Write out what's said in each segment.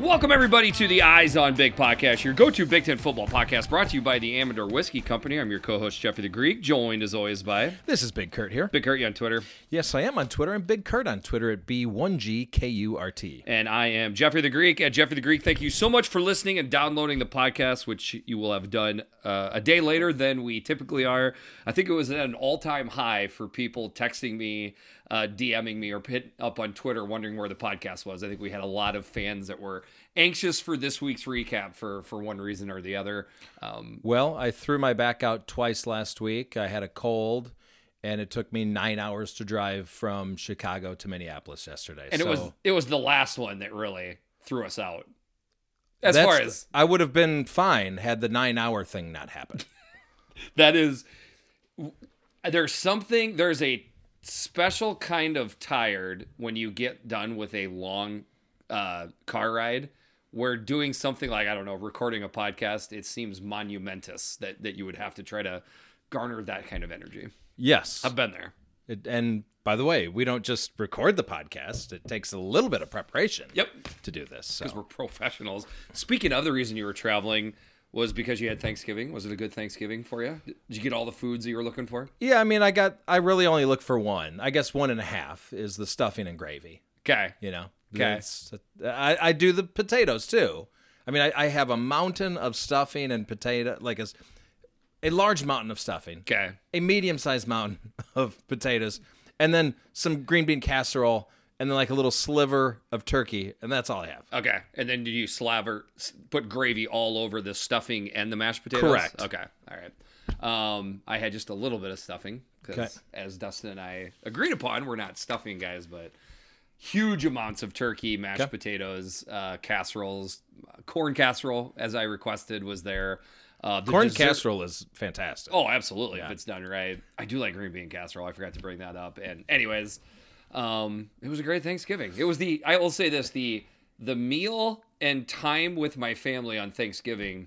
Welcome, everybody, to the Eyes on Big Podcast, your go-to Big Ten football podcast, brought to you by the Amador Whiskey Company. I'm your co-host, Jeffrey the Greek, joined, as always, by... This is Big Kurt here. Big Kurt, you on Twitter? Yes, I am on Twitter. I'm Big Kurt on Twitter at B1GKURT. And I am Jeffrey the Greek at Jeffrey the Greek. Thank you so much for listening and downloading the podcast, which you will have done a day later than we typically are. I think it was at an all-time high for people texting me, DMing me, or hitting up on Twitter wondering where the podcast was. I think we had a lot of fans that were anxious for this week's recap for one reason or the other. Well, I threw my back out twice last week. I had a cold, and it took me 9 hours to drive from Chicago to Minneapolis yesterday. And so it was the last one that really threw us out. As far as... I would have been fine had the 9-hour thing not happened. That is... There's a special kind of tired when you get done with a long car ride, where doing something like, I don't know, recording a podcast, it seems monumentous that you would have to try to garner that kind of energy. Yes. I've been there. And by the way, we don't just record the podcast. It takes a little bit of preparation to do this. Because we're professionals. Speaking of, the reason you were traveling was because you had Thanksgiving. Was it a good Thanksgiving for you? Did you get all the foods that you were looking for? Yeah, I mean, I really only look for one. I guess one and a half is the stuffing and gravy. Okay. You know? Okay. I do the potatoes, too. I mean, I have a mountain of stuffing and potato, like a large mountain of stuffing. Okay. A medium-sized mountain of potatoes, and then some green bean casserole, and then like a little sliver of turkey, and that's all I have. Okay. And then do you put gravy all over the stuffing and the mashed potatoes? Correct. Okay. All right. I had just a little bit of stuffing, because as Dustin and I agreed upon, we're not stuffing guys, but... huge amounts of turkey, mashed potatoes, casseroles, corn casserole, as I requested, was there. Corn casserole is fantastic. Oh, absolutely, if it's done right. I do like green bean casserole. I forgot to bring that up. And anyways, it was a great Thanksgiving. It was I will say this, the meal and time with my family on Thanksgiving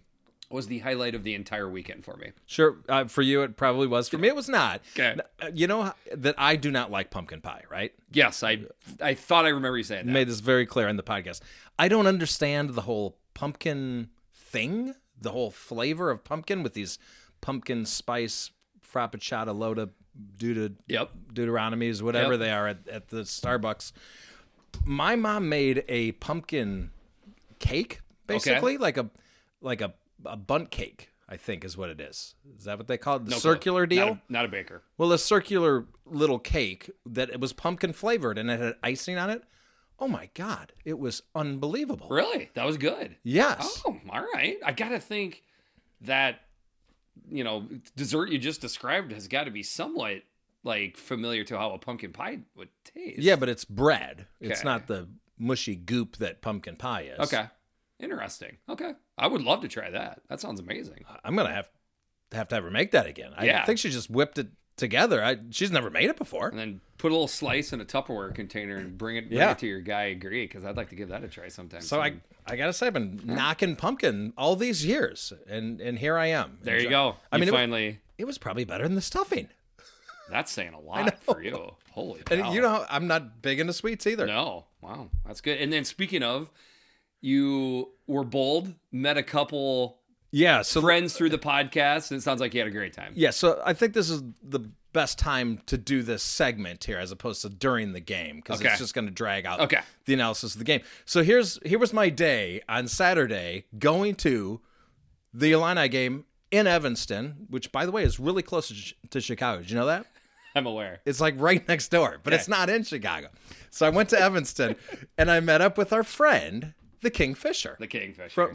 was the highlight of the entire weekend for me. Sure. For you, it probably was. For me, it was not. Okay. You know that I do not like pumpkin pie, right? Yes, I thought I remember you saying that. Made this very clear on the podcast. I don't understand the whole pumpkin thing, the whole flavor of pumpkin with these pumpkin spice frappuccino loda Deuteronomies, whatever they are at the Starbucks. My mom made a pumpkin cake, basically, like a bundt cake, I think, is what it is. Is that what they call it? The circular deal? Not a baker. Well, a circular little cake that it was pumpkin flavored and it had icing on it. Oh my God. It was unbelievable. Really? That was good. Yes. Oh, all right. I got to think that, dessert you just described has got to be somewhat like familiar to how a pumpkin pie would taste. Yeah, but it's bread. Okay. It's not the mushy goop that pumpkin pie is. Okay. Interesting. Okay. I would love to try that. That sounds amazing. I'm going to have to have her make that again. I think she just whipped it together. She's never made it before. And then put a little slice in a Tupperware container and bring it to your guy, Agree, because I'd like to give that a try sometime. So I got to say, I've been knocking pumpkin all these years, and here I am. There you go. I mean, finally. It was probably better than the stuffing. That's saying a lot for you. Holy cow. And you know, I'm not big into sweets either. No. Wow. That's good. And then speaking of... you were bold, met a couple friends through the podcast, and it sounds like you had a great time. Yeah, so I think this is the best time to do this segment here as opposed to during the game, because it's just going to drag out the analysis of the game. So here was my day on Saturday going to the Illini game in Evanston, which, by the way, is really close to Chicago. Did you know that? I'm aware. It's like right next door, but it's not in Chicago. So I went to Evanston, and I met up with our friend... The Kingfisher.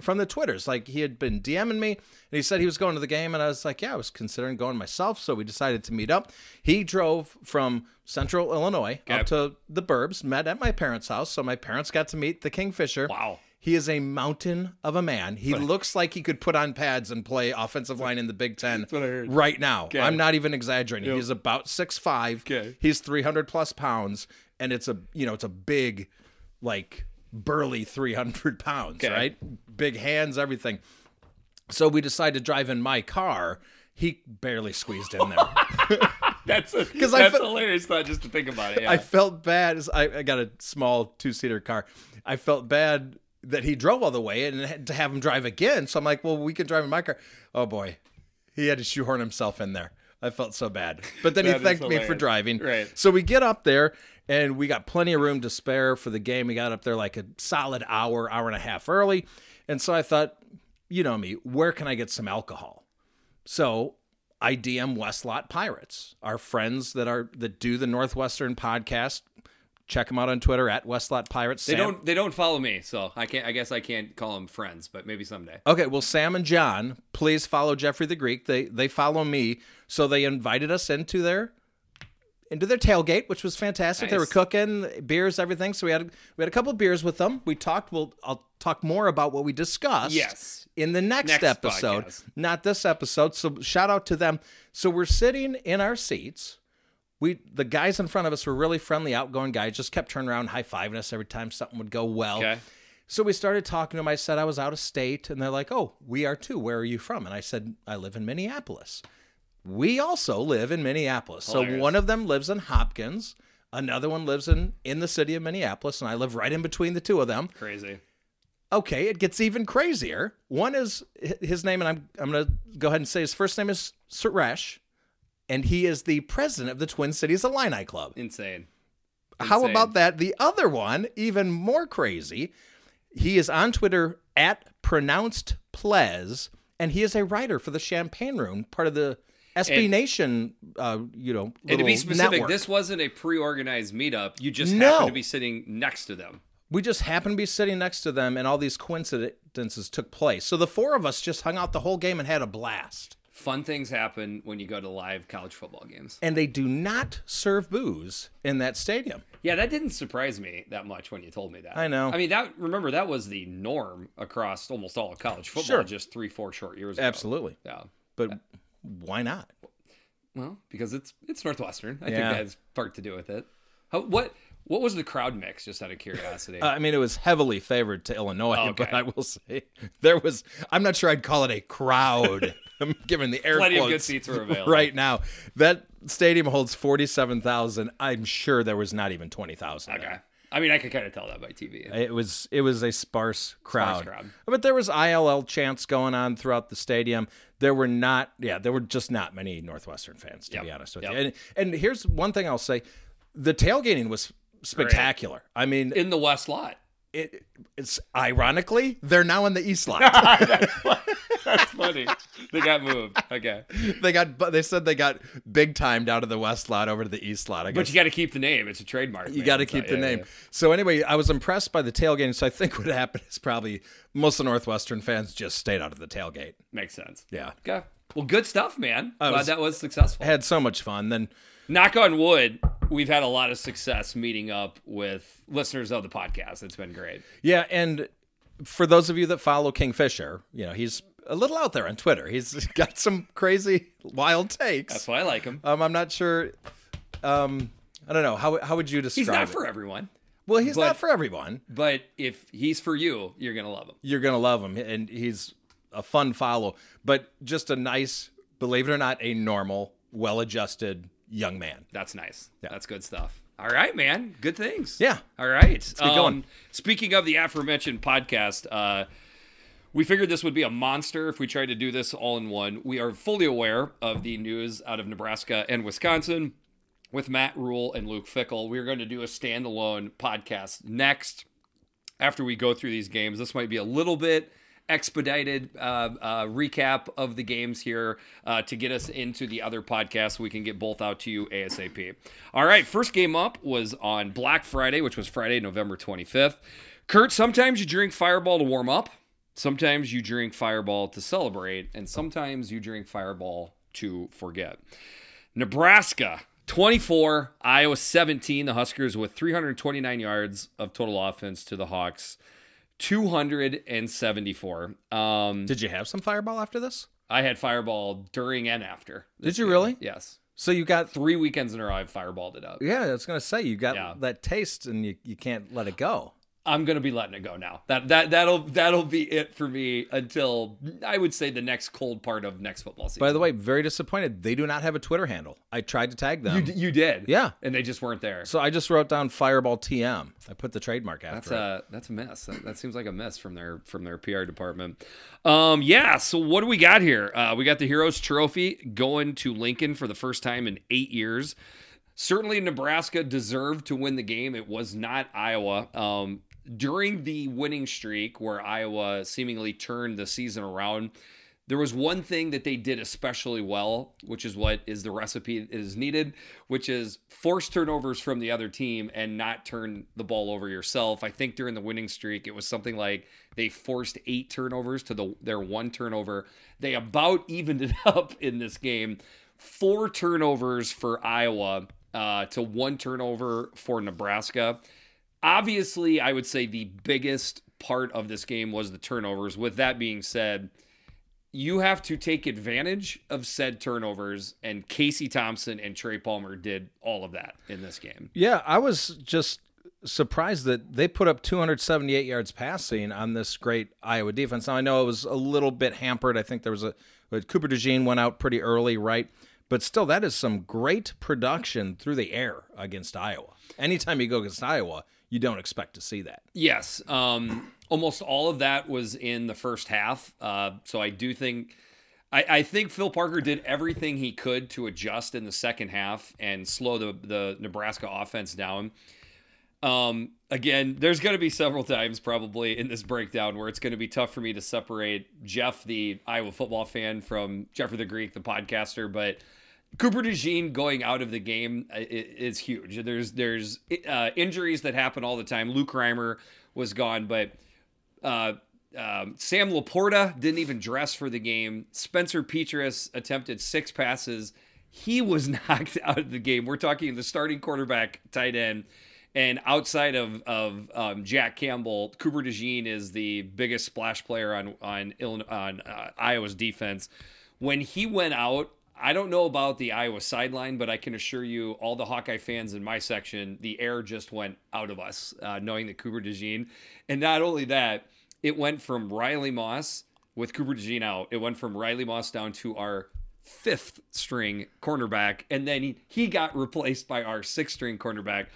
From the Twitters. Like, he had been DMing me, and he said he was going to the game, and I was like, I was considering going myself, so we decided to meet up. He drove from central Illinois up to the Burbs, met at my parents' house, so my parents got to meet the Kingfisher. Wow. He is a mountain of a man. He looks like he could put on pads and play offensive line in the Big Ten right now. Okay. I'm not even exaggerating. Yep. He's about 6'5". Okay. He's 300-plus pounds, and it's a big, like... burly 300 pounds, right? Big hands, everything. So we decided to drive in my car. He barely squeezed in there. That's hilarious thought just to think about it. Yeah. I felt bad. I got a small two-seater car. I felt bad that he drove all the way and had to have him drive again. So I'm like, well, we can drive in my car. Oh boy. He had to shoehorn himself in there. I felt so bad, but then he thanked me for driving. Right. So we get up there and we got plenty of room to spare for the game. We got up there like a solid hour, hour and a half early. And so I thought, you know me, where can I get some alcohol? So I DM Westlot Pirates, our friends that do the Northwestern podcast. Check them out on Twitter at Westlot Pirates. They don't follow me, so I guess I can't call them friends, but maybe someday. Okay, well, Sam and John, please follow Jeffrey the Greek. They follow me, so they invited us into their tailgate, which was fantastic. Nice. They were cooking beers, everything. So we had a couple beers with them. We talked. I'll talk more about what we discussed. Yes. In the next episode, podcast. Not this episode. So shout out to them. So we're sitting in our seats. The guys in front of us were really friendly, outgoing guys, just kept turning around, high-fiving us every time something would go well. Okay. So we started talking to them. I said, I was out of state. And they're like, oh, we are too. Where are you from? And I said, I live in Minneapolis. We also live in Minneapolis. Hilarious. So one of them lives in Hopkins. Another one lives in the city of Minneapolis. And I live right in between the two of them. Crazy. Okay, it gets even crazier. One is his name, and I'm going to go ahead and say his first name is Suresh. And he is the president of the Twin Cities Illini Club. Insane. How about that? The other one, even more crazy, he is on Twitter at pronouncedplez, and he is a writer for the Champagne Room, part of the SB Nation, And to be specific, network. This wasn't a pre-organized meetup. You just happened to be sitting next to them. We just happened to be sitting next to them, and all these coincidences took place. So the four of us just hung out the whole game and had a blast. Fun things happen when you go to live college football games. And they do not serve booze in that stadium. Yeah, that didn't surprise me that much when you told me that. I know. I mean, that was the norm across almost all of college football just 3-4 short years ago. Absolutely. Yeah. But why not? Well, because it's Northwestern. I think that has part to do with it. What was the crowd mix, just out of curiosity? I mean, it was heavily favored to Illinois, but I will say I'm not sure I'd call it a crowd. I'm giving the air quotes. Plenty of good seats were available. Right now. That stadium holds 47,000. I'm sure there was not even 20,000. Okay. There. I mean, I could kind of tell that by TV. It was a sparse crowd. But there was ILL chants going on throughout the stadium. There were just not many Northwestern fans, to be honest with you. And here's one thing I'll say. The tailgating was spectacular. Great. I mean, in the West lot. It's ironically they're now in the East lot. That's funny. They got moved. Okay. They said they got big timed out of the West lot over to the East lot. I guess. But you got to keep the name. It's a trademark. You got to keep the name. Yeah. So anyway, I was impressed by the tailgating. So I think what happened is probably most of the Northwestern fans just stayed out of the tailgate. Makes sense. Yeah. Okay. Well, good stuff, man. Glad that was successful. Had so much fun. Then, knock on wood, we've had a lot of success meeting up with listeners of the podcast. It's been great. Yeah, and for those of you that follow Kingfisher, he's a little out there on Twitter. He's got some crazy, wild takes. That's why I like him. I'm not sure. I don't know. How would you describe it? He's not for everyone. Well, he's not for everyone. But if he's for you, you're going to love him. You're going to love him, and he's a fun follow, but just a nice, believe it or not, a normal, well-adjusted young man. That's nice. Yeah. That's good stuff. All right, man. Good things. Yeah. All right. Let's get going. Speaking of the aforementioned podcast, we figured this would be a monster if we tried to do this all in one. We are fully aware of the news out of Nebraska and Wisconsin with Matt Rule and Luke Fickell. We're going to do a standalone podcast next after we go through these games. This might be a little bit expedited recap of the games here to get us into the other podcast so we can get both out to you ASAP. All right, first game up was on Black Friday, which was Friday, November 25th. Kurt, sometimes you drink Fireball to warm up. Sometimes you drink Fireball to celebrate. And sometimes you drink Fireball to forget. Nebraska, 24, Iowa 17. The Huskers with 329 yards of total offense to the Hawks, 274. Did you have some Fireball after this? I had Fireball during and after. Did you really? Yes. So you got 3 weekends in a row I've Fireballed it up. Yeah, I was going to say, you got that taste and you can't let it go. I'm going to be letting it go now. That'll be it for me until I would say the next cold part of next football season. By the way, very disappointed. They do not have a Twitter handle. I tried to tag them. You did? Yeah. And they just weren't there. So I just wrote down Fireball TM. I put the trademark after that's a mess. That seems like a mess from their PR department. Yeah. So what do we got here? We got the Heroes Trophy going to Lincoln for the first time in 8 years. Certainly Nebraska deserved to win the game. It was not Iowa. During the winning streak where Iowa seemingly turned the season around, there was one thing that they did especially well, which is what is the recipe that is needed, which is force turnovers from the other team and not turn the ball over yourself. I think during the winning streak, it was something like they forced 8 turnovers to their 1 turnover. They about evened it up in this game. 4 turnovers for Iowa to 1 turnover for Nebraska. Obviously, I would say the biggest part of this game was the turnovers. With that being said, you have to take advantage of said turnovers, and Casey Thompson and Trey Palmer did all of that in this game. Yeah, I was just surprised that they put up 278 yards passing on this great Iowa defense. Now, I know it was a little bit hampered. I think there was Cooper DeJean went out pretty early, right? But still, that is some great production through the air against Iowa. Anytime you go against Iowa, you don't expect to see that. Yes. Almost all of that was in the first half. So I do think, I think Phil Parker did everything he could to adjust in the second half and slow the Nebraska offense down. Again, there's going to be several times probably in this breakdown where it's going to be tough for me to separate Jeff, the Iowa football fan, from Jeffrey the Greek, the podcaster, but Cooper DeJean going out of the game is huge. There's injuries that happen all the time. Luke Reimer was gone, but Sam Laporta didn't even dress for the game. Spencer Petras attempted 6 passes. He was knocked out of the game. We're talking the starting quarterback, tight end, and outside of Jack Campbell, Cooper DeJean is the biggest splash player on Iowa's defense. When he went out, I don't know about the Iowa sideline, but I can assure you all the Hawkeye fans in my section, the air just went out of us, knowing that Cooper DeJean. And not only that, it went from Riley Moss, with Cooper DeJean out, it went from Riley Moss down to our 5th string cornerback, and then he got replaced by our 6th string cornerback.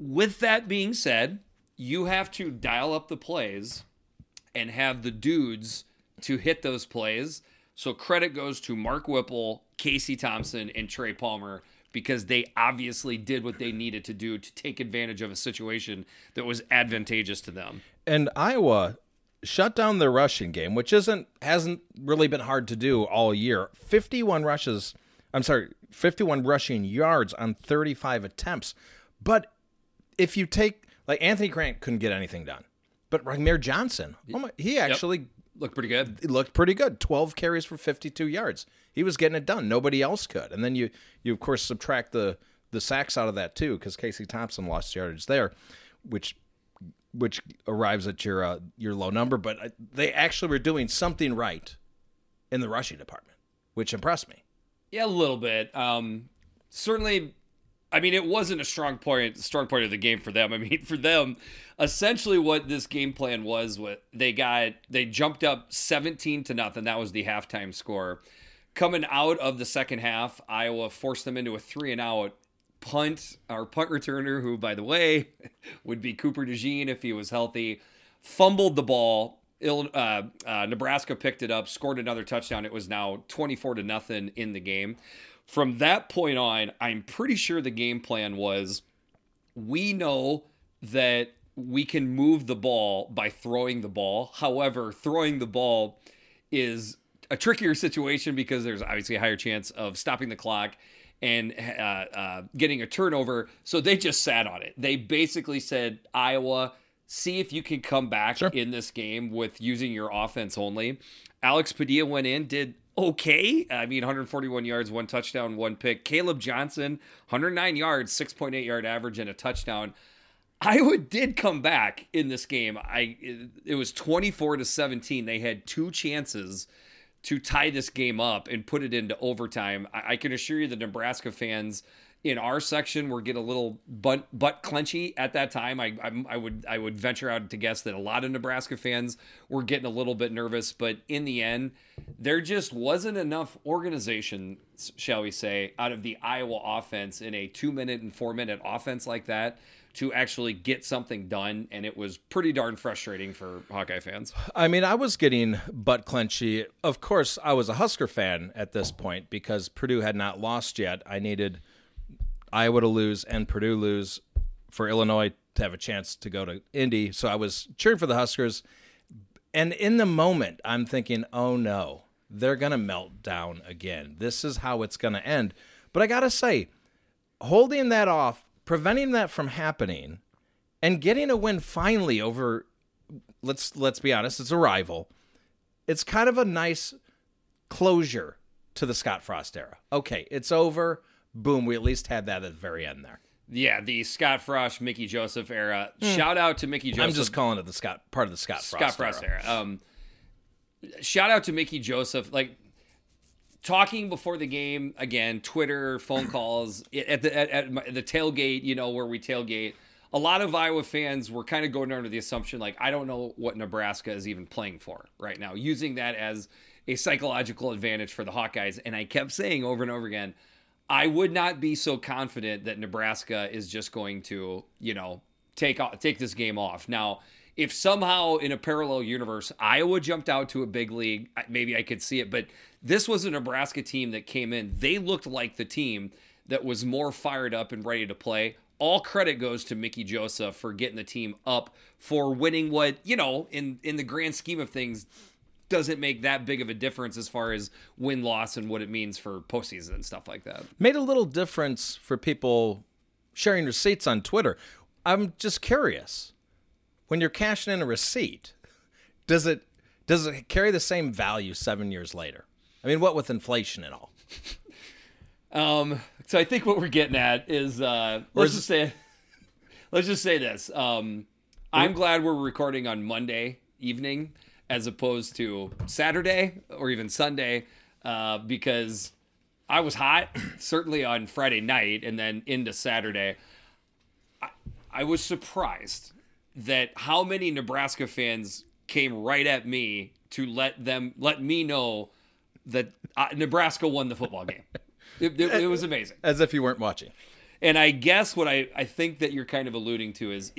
With that being said, you have to dial up the plays and have the dudes to hit those plays. So credit goes to Mark Whipple, Casey Thompson, and Trey Palmer, because they obviously did what they needed to do to take advantage of a situation that was advantageous to them. And Iowa shut down their rushing game, which hasn't really been hard to do all year. 51 rushing yards on 35 attempts. But if you take, like, Anthony Grant couldn't get anything done, but Ramir Johnson, he actually looked pretty good. 12 carries for 52 yards. He was getting it done. Nobody else could. And then you of course subtract the sacks out of that too, because Casey Thompson lost yardage there, which arrives at your low number. But they actually were doing something right in the rushing department, which impressed me. Yeah, a little bit. Certainly. I mean, it wasn't a strong point of the game for them. I mean, for them, essentially what this game plan was, they jumped up 17-0. That was the halftime score. Coming out of the second half, Iowa forced them into a 3-and-out punt. Our punt returner, who, by the way, would be Cooper DeJean if he was healthy, fumbled the ball. Nebraska picked it up, scored another touchdown. It was now 24-0 in the game. From that point on, I'm pretty sure the game plan was, we know that we can move the ball by throwing the ball. However, throwing the ball is a trickier situation because there's obviously a higher chance of stopping the clock and getting a turnover. So they just sat on it. They basically said, Iowa, see if you can come back in this game with using your offense only. Alex Padilla went in, did okay. I mean, 141 yards, 1 touchdown, 1 pick. Caleb Johnson, 109 yards, 6.8 yard average, and a touchdown. Iowa did come back in this game. It was 24-17. They had 2 chances to tie this game up and put it into overtime. I can assure you the Nebraska fans in our section were get a little butt clenchy at that time. I would venture out to guess that a lot of Nebraska fans were getting a little bit nervous, but in the end, there just wasn't enough organization, shall we say, out of the Iowa offense in a 2-minute and 4-minute offense like that to actually get something done, and it was pretty darn frustrating for Hawkeye fans. I mean, I was getting butt clenchy. Of course, I was a Husker fan at this point because Purdue had not lost yet. I needed Iowa to lose and Purdue lose for Illinois to have a chance to go to Indy. So I was cheering for the Huskers. And in the moment, I'm thinking, oh no, they're going to melt down again. This is how it's going to end. But I got to say, holding that off, preventing that from happening, and getting a win finally over, let's be honest, it's a rival. It's kind of a nice closure to the Scott Frost era. Okay, it's over. Boom, we at least had that at the very end there. Yeah, the Scott Frost, Mickey Joseph era. Shout out to Mickey Joseph. I'm just calling it the Scott Frost era. Shout out to Mickey Joseph. Like, talking before the game, again, Twitter, phone calls, at the tailgate, you know, where we tailgate, a lot of Iowa fans were kind of going under the assumption, like, I don't know what Nebraska is even playing for right now, using that as a psychological advantage for the Hawkeyes. And I kept saying over and over again, I would not be so confident that Nebraska is just going to, you know, take this game off. Now, if somehow in a parallel universe, Iowa jumped out to a big league, maybe I could see it. But this was a Nebraska team that came in. They looked like the team that was more fired up and ready to play. All credit goes to Mickey Joseph for getting the team up, for winning what, you know, in the grand scheme of things, doesn't make that big of a difference as far as win-loss and what it means for postseason and stuff like that. Made a little difference for people sharing receipts on Twitter. I'm just curious. When you're cashing in a receipt, does it carry the same value 7 years later? I mean, what with inflation and all? So I think what we're getting at is let's just say this. I'm glad we're recording on Monday evening as opposed to Saturday or even Sunday, because I was hot certainly on Friday night and then into Saturday. I was surprised that how many Nebraska fans came right at me to let me know that Nebraska won the football game. It was amazing. As if you weren't watching. And I guess what I think that you're kind of alluding to is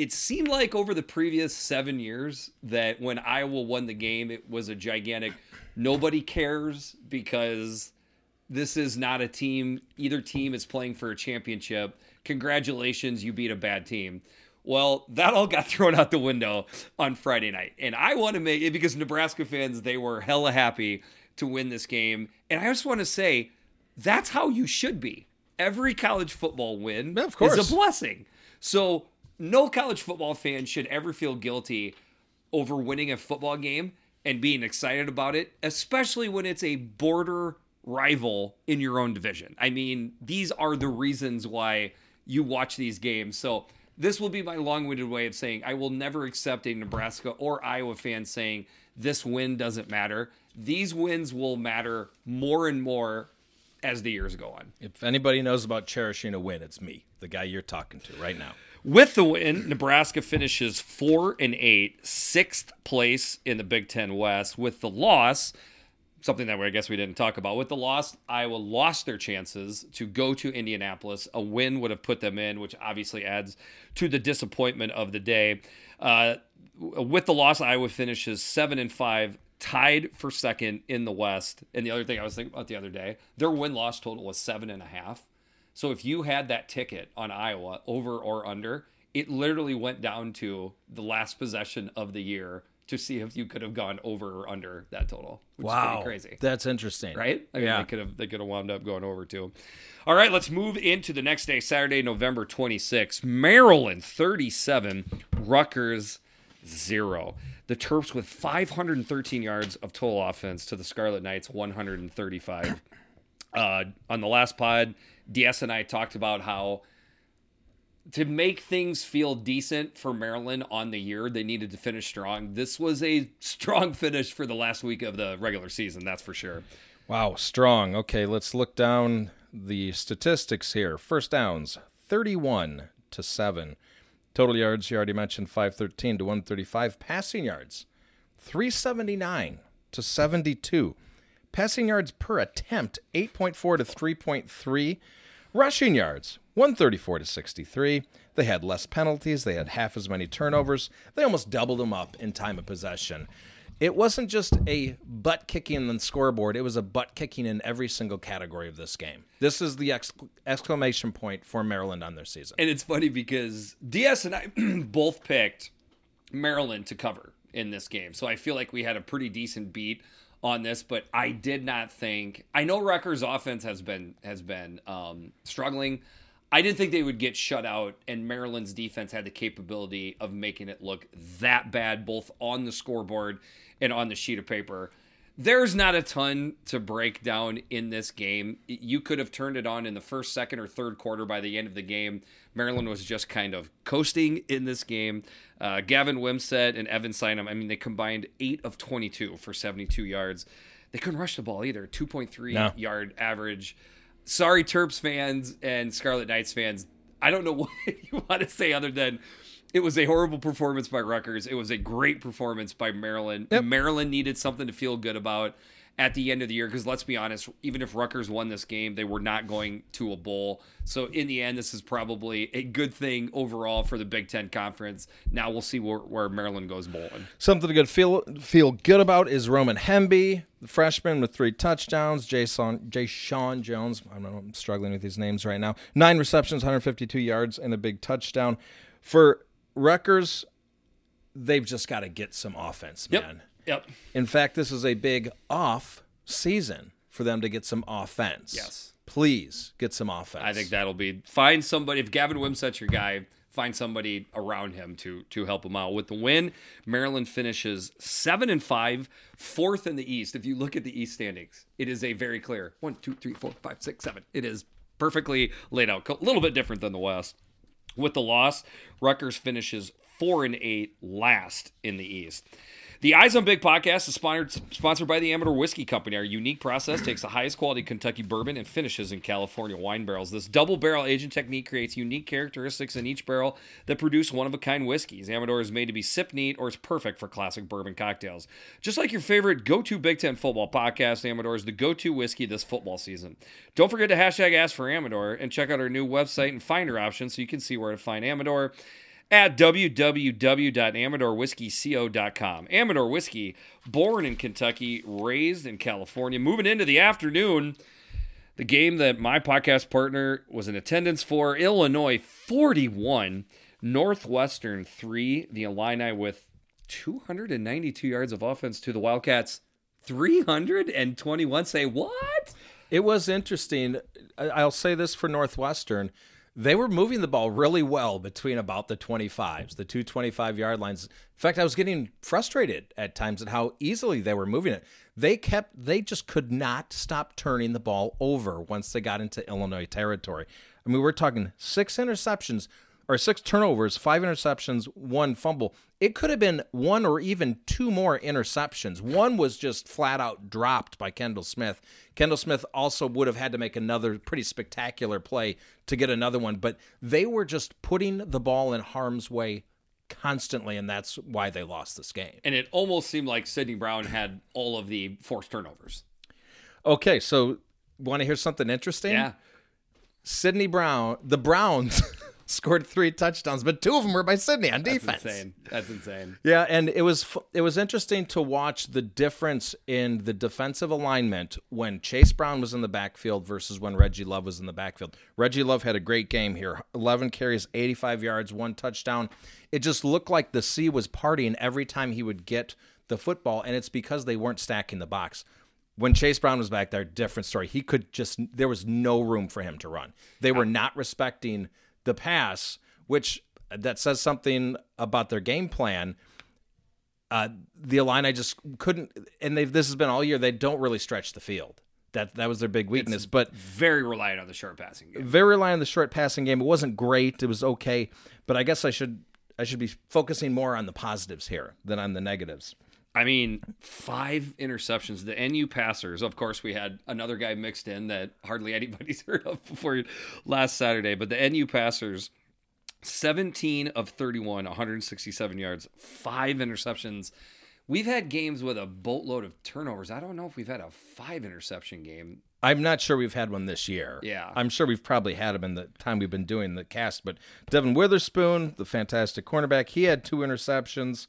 it seemed like over the previous 7 years that when Iowa won the game, it was a gigantic nobody cares because this is not a team. Either team is playing for a championship. Congratulations, you beat a bad team. Well, that all got thrown out the window on Friday night. And I want to make it because Nebraska fans, they were hella happy to win this game. And I just want to say that's how you should be. Every college football win is a blessing. So no college football fan should ever feel guilty over winning a football game and being excited about it, especially when it's a border rival in your own division. I mean, these are the reasons why you watch these games. So this will be my long-winded way of saying I will never accept a Nebraska or Iowa fan saying this win doesn't matter. These wins will matter more and more as the years go on. If anybody knows about cherishing a win, it's me, the guy you're talking to right now. With the win, Nebraska finishes 4-8, sixth place in the Big Ten West. With the loss, something that I guess we didn't talk about. With the loss, Iowa lost their chances to go to Indianapolis. A win would have put them in, which obviously adds to the disappointment of the day. With the loss, Iowa finishes 7-5, tied for second in the West. And the other thing I was thinking about the other day, their win-loss total was 7.5. So if you had that ticket on Iowa over or under, it literally went down to the last possession of the year to see if you could have gone over or under that total. Which is pretty crazy. That's interesting. Right? I mean, yeah. They could have wound up going over too. All right, let's move into the next day, Saturday, November 26th. Maryland 37, Rutgers 0. The Terps with 513 yards of total offense to the Scarlet Knights 135. On the last pod, DS and I talked about how to make things feel decent for Maryland on the year, they needed to finish strong. This was a strong finish for the last week of the regular season, that's for sure. Wow, strong. Okay, let's look down the statistics here. First downs, 31-7. Total yards, you already mentioned, 513-135. Passing yards, 379-72. Passing yards per attempt, 8.4 to 3.3. Rushing yards, 134-63. They had less penalties. They had half as many turnovers. They almost doubled them up in time of possession. It wasn't just a butt kicking in the scoreboard. It was a butt kicking in every single category of this game. This is the exclamation point for Maryland on their season. And it's funny because DS and I both picked Maryland to cover in this game. So I feel like we had a pretty decent beat on this, but I did not think, I know Rutgers offense has been struggling. I didn't think they would get shut out, and Maryland's defense had the capability of making it look that bad, both on the scoreboard and on the sheet of paper. There's not a ton to break down in this game. You could have turned it on in the first, second, or third quarter. By the end of the game, Maryland was just kind of coasting in this game. Gavin Wimsett and Evan Sinum, they combined 8 of 22 for 72 yards. They couldn't rush the ball either, 2.3 yard average. Sorry, Terps fans and Scarlet Knights fans. I don't know what you want to say other than it was a horrible performance by Rutgers. It was a great performance by Maryland. Yep. Maryland needed something to feel good about at the end of the year because, let's be honest, even if Rutgers won this game, they were not going to a bowl. So, in the end, this is probably a good thing overall for the Big Ten Conference. Now we'll see where Maryland goes bowling. Something to feel good about is Roman Hemby, the freshman with 3 touchdowns. Jay Sean Jones, I'm struggling with these names right now, 9 receptions, 152 yards, and a big touchdown. For Rutgers, they've just got to get some offense, man. Yep. In fact, this is a big off season for them to get some offense. Yes. Please get some offense. I think that'll be, find somebody. If Gavin Wimsett's your guy, find somebody around him to help him out. With the win, Maryland finishes 7-5, 4th in the East. If you look at the East standings, it is a very clear 1, 2, 3, 4, 5, 6, 7. It is perfectly laid out. A little bit different than the West. With the loss, Rutgers finishes 4-8, last in the East. The Eyes on Big Podcast is sponsored by the Amador Whiskey Company. Our unique process takes the highest quality Kentucky bourbon and finishes in California wine barrels. This double barrel aging technique creates unique characteristics in each barrel that produce one-of-a-kind whiskeys. Amador is made to be sip neat, or it's perfect for classic bourbon cocktails. Just like your favorite go-to Big Ten football podcast, Amador is the go-to whiskey this football season. Don't forget to #AskForAmador and check out our new website and finder option so you can see where to find Amador at www.amadorwhiskeyco.com. Amador Whiskey, born in Kentucky, raised in California. Moving into the afternoon, the game that my podcast partner was in attendance for, Illinois 41, Northwestern 3. The Illini with 292 yards of offense to the Wildcats, 321. Say what? It was interesting. I'll say this for Northwestern. They were moving the ball really well between about the 25s, the 225-yard lines. In fact, I was getting frustrated at times at how easily they were moving it. They just could not stop turning the ball over once they got into Illinois territory. We're talking 6 turnovers, 5 interceptions, 1 fumble. It could have been 1 or even 2 more interceptions. 1 was just flat out dropped by Kendall Smith. Kendall Smith also would have had to make another pretty spectacular play to get another one, but they were just putting the ball in harm's way constantly, and that's why they lost this game. And it almost seemed like Sidney Brown had all of the forced turnovers. Okay, so want to hear something interesting? Yeah. Sidney Brown, the Browns... scored 3 touchdowns, but 2 of them were by Sidney on defense. That's insane. Yeah, and it was interesting to watch the difference in the defensive alignment when Chase Brown was in the backfield versus when Reggie Love was in the backfield. Reggie Love had a great game here. 11 carries, 85 yards, 1 touchdown. It just looked like the sea was partying every time he would get the football, and it's because they weren't stacking the box. When Chase Brown was back there, different story. There was no room for him to run. They were not respecting the pass, which that says something about their game plan. The Illini just couldn't, and this has been all year, they don't really stretch the field. That was their big weakness. It's but very reliant on the short passing game. Very reliant on the short passing game. It wasn't great. It was okay, but I guess I should be focusing more on the positives here than on the negatives. I mean, 5 interceptions. The NU passers, of course, we had another guy mixed in that hardly anybody's heard of before last Saturday, but the NU passers, 17 of 31, 167 yards, 5 interceptions. We've had games with a boatload of turnovers. I don't know if we've had a 5 interception game. I'm not sure we've had one this year. Yeah. I'm sure we've probably had them in the time we've been doing the cast, but Devin Witherspoon, the fantastic cornerback, he had 2 interceptions.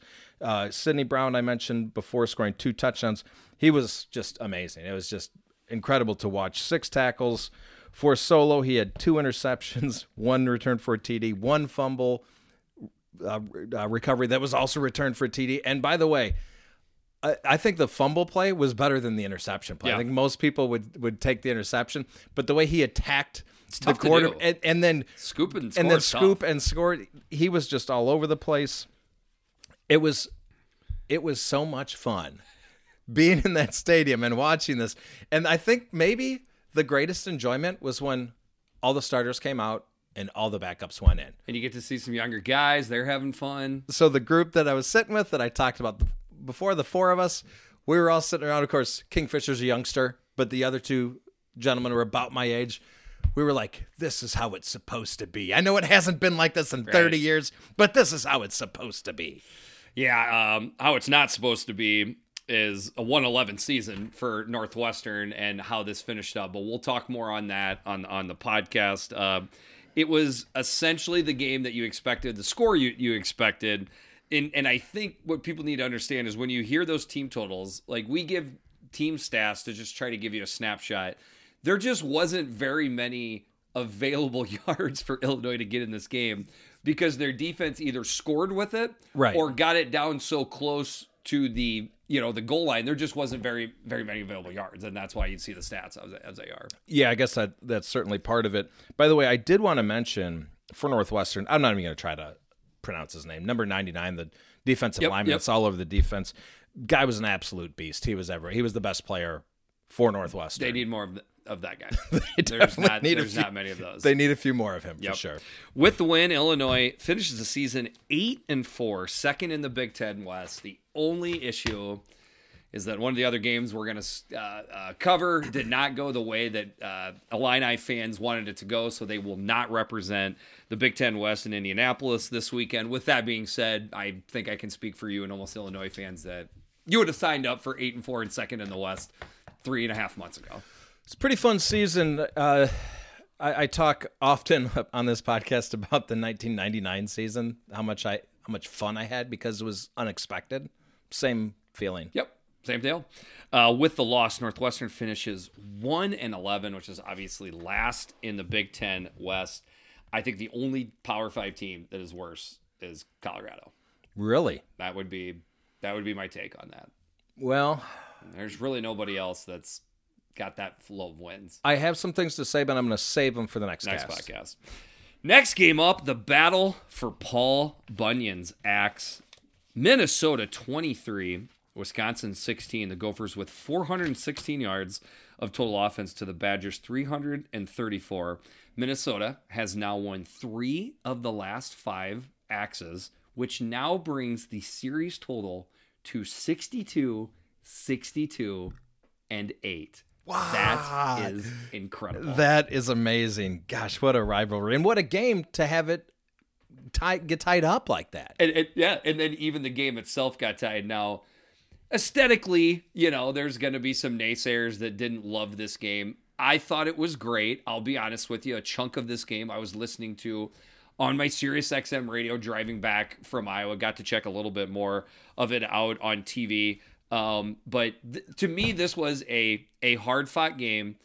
Sidney Brown, I mentioned before, scoring 2 touchdowns. He was just amazing. It was just incredible to watch. 6 tackles. For Solo, he had 2 interceptions, 1 return for a TD, 1 fumble recovery that was also returned for a TD. And by the way, I think the fumble play was better than the interception play. Yeah. I think most people would take the interception, but the way he attacked the quarter and then scoop and score, he was just all over the place. It was so much fun being in that stadium and watching this. And I think maybe the greatest enjoyment was when all the starters came out and all the backups went in. And you get to see some younger guys. They're having fun. So the group that I was sitting with that I talked about before, the 4 of us, we were all sitting around. Of course, Kingfisher's a youngster, but the other 2 gentlemen were about my age. We were like, this is how it's supposed to be. I know it hasn't been like this in 30 years, but this is how it's supposed to be. Yeah, how it's not supposed to be is a 1-11 season for Northwestern and how this finished up. But we'll talk more on that on the podcast. It was essentially the game that you expected, the score you expected. And I think what people need to understand is when you hear those team totals, like we give team stats to just try to give you a snapshot. There just wasn't very many available yards for Illinois to get in this game because their defense either scored with it or got it down so close to the, you know, the goal line. There just wasn't very, very many available yards. And that's why you'd see the stats as they are. Yeah, I guess that's certainly part of it. By the way, I did want to mention for Northwestern, I'm not even going to try to pronounce his name, number 99, the defensive lineman. It's all over the defense. Guy was an absolute beast. He was the best player for Northwestern. They need more of that guy. There's not many of those. They need a few more of him for sure. With the win, Illinois finishes the season 8-4, second in the Big Ten West. The only issue is that one of the other games we're going to cover did not go the way that Illini fans wanted it to go, so they will not represent the Big Ten West in Indianapolis this weekend. With that being said, I think I can speak for you and almost Illinois fans that you would have signed up for 8-4 and second in the West 3.5 months ago. It's a pretty fun season. I talk often on this podcast about the 1999 season, how much fun I had because it was unexpected. Same feeling. Yep. Same deal. With the loss, Northwestern finishes 1-11, which is obviously last in the Big Ten West. I think the only Power 5 team that is worse is Colorado. Really? That would be my take on that. Well, there's really nobody else that's got that flow of wins. I have some things to say, but I'm going to save them for the next podcast. Next game up, the battle for Paul Bunyan's axe. Minnesota 23. Wisconsin 16, the Gophers with 416 yards of total offense to the Badgers 334. Minnesota has now won 3 of the last 5 axes, which now brings the series total to 62, 62, and 8. Wow. That is incredible. That is amazing. Gosh, what a rivalry. And what a game to have it get tied up like that. And then even the game itself got tied now. Aesthetically, you know, there's going to be some naysayers that didn't love this game. I thought it was great. I'll be honest with you. A chunk of this game I was listening to on my Sirius XM radio driving back from Iowa. Got to check a little bit more of it out on TV. But to me, this was a hard-fought game.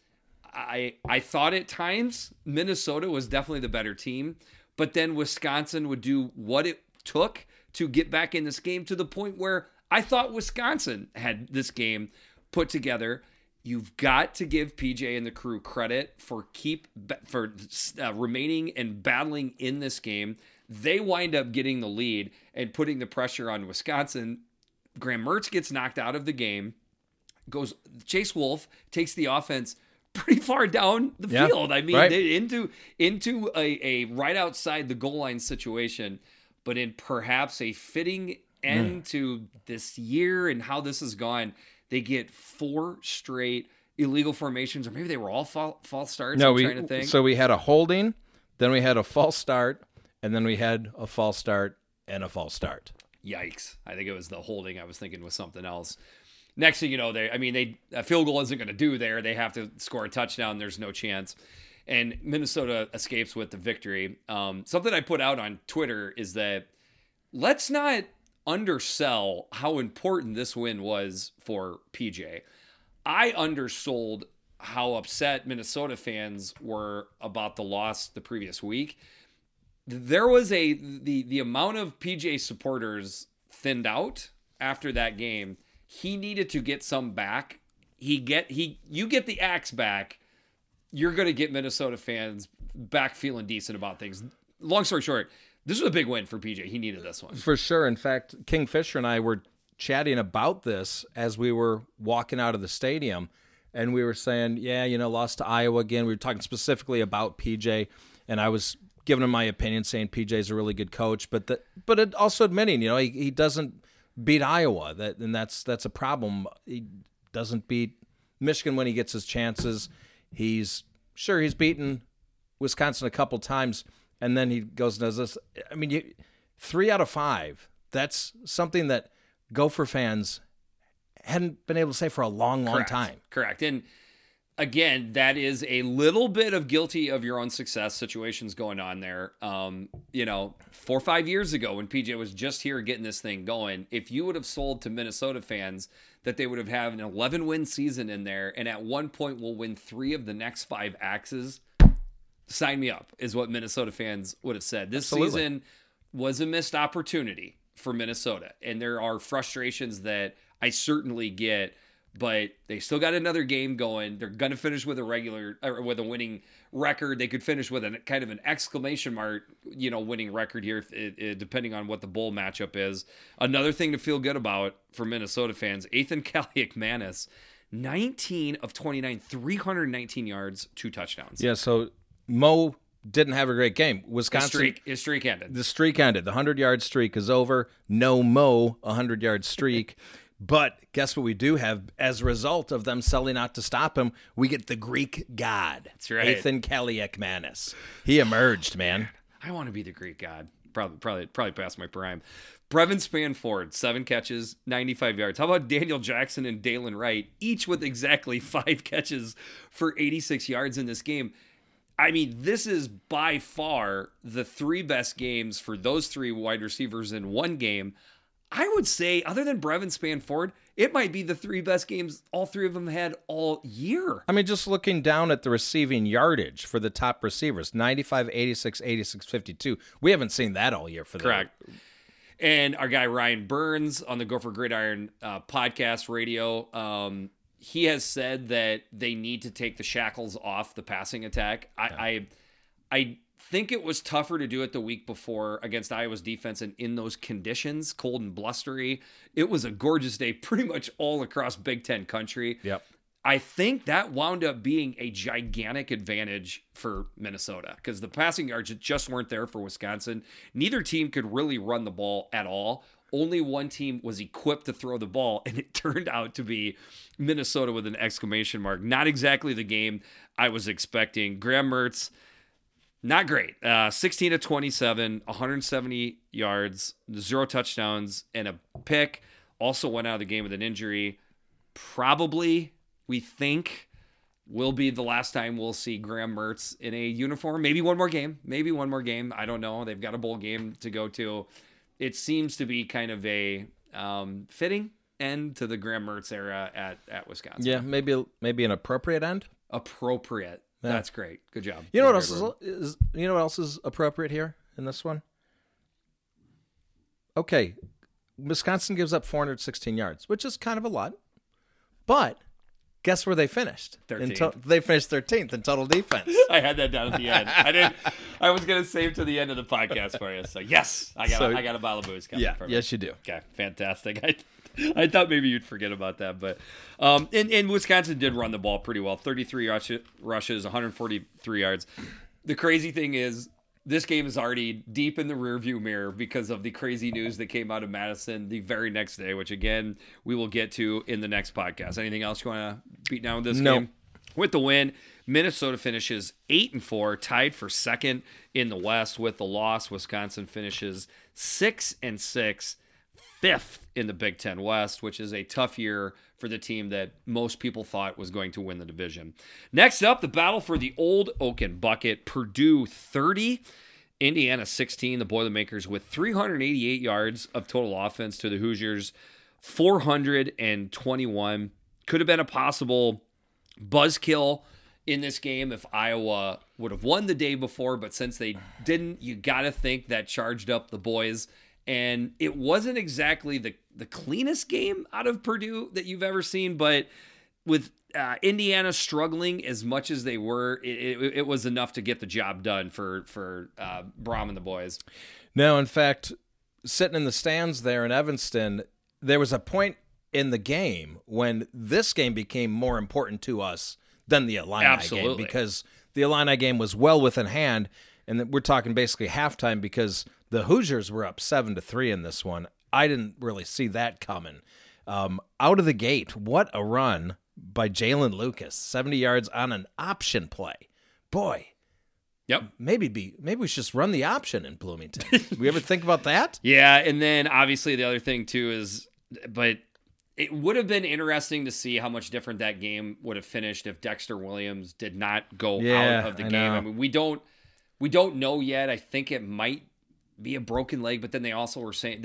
I thought at times Minnesota was definitely the better team. But then Wisconsin would do what it took to get back in this game to the point where I thought Wisconsin had this game put together. You've got to give PJ and the crew credit for remaining and battling in this game. They wind up getting the lead and putting the pressure on Wisconsin. Graham Mertz gets knocked out of the game. Chase Wolf takes the offense pretty far down the field. I mean, into a right outside the goal line situation, but in perhaps a fitting end to this year and how this has gone, they get four straight illegal formations, or maybe they were all false starts. No, so we had a holding, then we had a false start, and then we had a false start and a false start. Yikes. I think it was the holding I was thinking was something else. Next thing you know, a field goal isn't going to do there. They have to score a touchdown. There's no chance. And Minnesota escapes with the victory. Something I put out on Twitter is that let's not undersell how important this win was for PJ. I undersold how upset Minnesota fans were about the loss the previous week. There was the amount of PJ supporters thinned out after that game. He needed to get some back. You get the axe back, you're going to get Minnesota fans back feeling decent about things. Long story short, this was a big win for PJ. He needed this one. For sure. In fact, Kingfisher and I were chatting about this as we were walking out of the stadium, and we were saying, lost to Iowa again. We were talking specifically about PJ, and I was giving him my opinion, saying PJ's a really good coach, but also admitting, he doesn't beat Iowa, that's a problem. He doesn't beat Michigan when he gets his chances. He's beaten Wisconsin a couple times, and then he goes and does this. 3 out of 5. That's something that Gopher fans hadn't been able to say for a long time. Correct. And again, that is a little bit of guilty of your own success situations going on there. 4 or 5 years ago when PJ was just here getting this thing going, if you would have sold to Minnesota fans that they would have had an 11-win season in there and at one point will win 3 of the next 5 axes, sign me up, is what Minnesota fans would have said. This season was a missed opportunity for Minnesota, and there are frustrations that I certainly get, but they still got another game going. They're going to finish with a winning record. They could finish with a kind of an exclamation mark, winning record here, depending on what the bowl matchup is. Another thing to feel good about for Minnesota fans, Ethan Kaliak-Manis, 19 of 29, 319 yards, 2 touchdowns. Yeah, so Mo didn't have a great game. Wisconsin, his streak ended. The streak ended. The 100-yard streak is over. No Mo, 100-yard streak. But guess what we do have as a result of them selling out to stop him? We get the Greek god. That's right. Ethan Kaliak-Manis. He emerged, man. I want to be the Greek god. Probably past my prime. Brevin Spanford, 7 catches, 95 yards. How about Daniel Jackson and Dalen Wright, each with exactly 5 catches for 86 yards in this game? This is by far the 3 best games for those 3 wide receivers in one game. I would say, other than Brevin Spanford, it might be the 3 best games all 3 of them had all year. Just looking down at the receiving yardage for the top receivers, 95, 86, 86, 52. We haven't seen that all year for that. Correct. And our guy Ryan Burns on the Gopher Gridiron podcast radio, he has said that they need to take the shackles off the passing attack. I think it was tougher to do it the week before against Iowa's defense, and in those conditions, cold and blustery. It was a gorgeous day pretty much all across Big Ten country. Yep. I think that wound up being a gigantic advantage for Minnesota because the passing yards just weren't there for Wisconsin. Neither team could really run the ball at all. Only one team was equipped to throw the ball, and it turned out to be Minnesota with an exclamation mark. Not exactly the game I was expecting. Graham Mertz, not great. 16 to 27, 170 yards, 0 touchdowns, and a pick. Also went out of the game with an injury. Probably, we think, will be the last time we'll see Graham Mertz in a uniform. Maybe one more game. I don't know. They've got a bowl game to go to. It seems to be kind of a fitting end to the Graham Mertz era at Wisconsin. Yeah, maybe an appropriate end. Appropriate. Yeah. That's great. Good job. You know what else is appropriate here in this one? Okay. Wisconsin gives up 416 yards, which is kind of a lot. But guess where they finished? 13th. They finished 13th in total defense. I had that down at the end. I was going to save to the end of the podcast for you. So yes, I got a bottle of booze coming for me. Yes, you do. Okay, fantastic. I thought maybe you'd forget about that, but and Wisconsin did run the ball pretty well. 33 rushes, 143 yards. The crazy thing is this game is already deep in the rearview mirror because of the crazy news that came out of Madison the very next day, which, again, we will get to in the next podcast. Anything else you want to beat down with this game? With the win, Minnesota finishes 8-4, tied for second in the West. With the loss, Wisconsin finishes 6-6, fifth in the Big Ten West, which is a tough year for the team that most people thought was going to win the division. Next up, the battle for the old Oaken Bucket. Purdue 30, Indiana 16, the Boilermakers with 388 yards of total offense to the Hoosiers, 421. Could have been a possible buzzkill in this game if Iowa would have won the day before, but since they didn't, you got to think that charged up the boys. And it wasn't exactly the cleanest game out of Purdue that you've ever seen, but with Indiana struggling as much as they were, it was enough to get the job done for Brom and the boys. No, in fact, sitting in the stands there in Evanston, there was a point in the game when this game became more important to us than the Illini game, because the Illini game was well within hand, and we're talking basically halftime because the Hoosiers were up 7-3 in this one. I didn't really see that coming. Out of the gate, what a run by Jalen Lucas, 70 yards on an option play. Boy, yep. Maybe we should just run the option in Bloomington. We ever think about that? Yeah, and then obviously the other thing too is, but it would have been interesting to see how much different that game would have finished if Dexter Williams did not go out of the game. I mean, we don't know yet. I think it might be a broken leg, but then they also were saying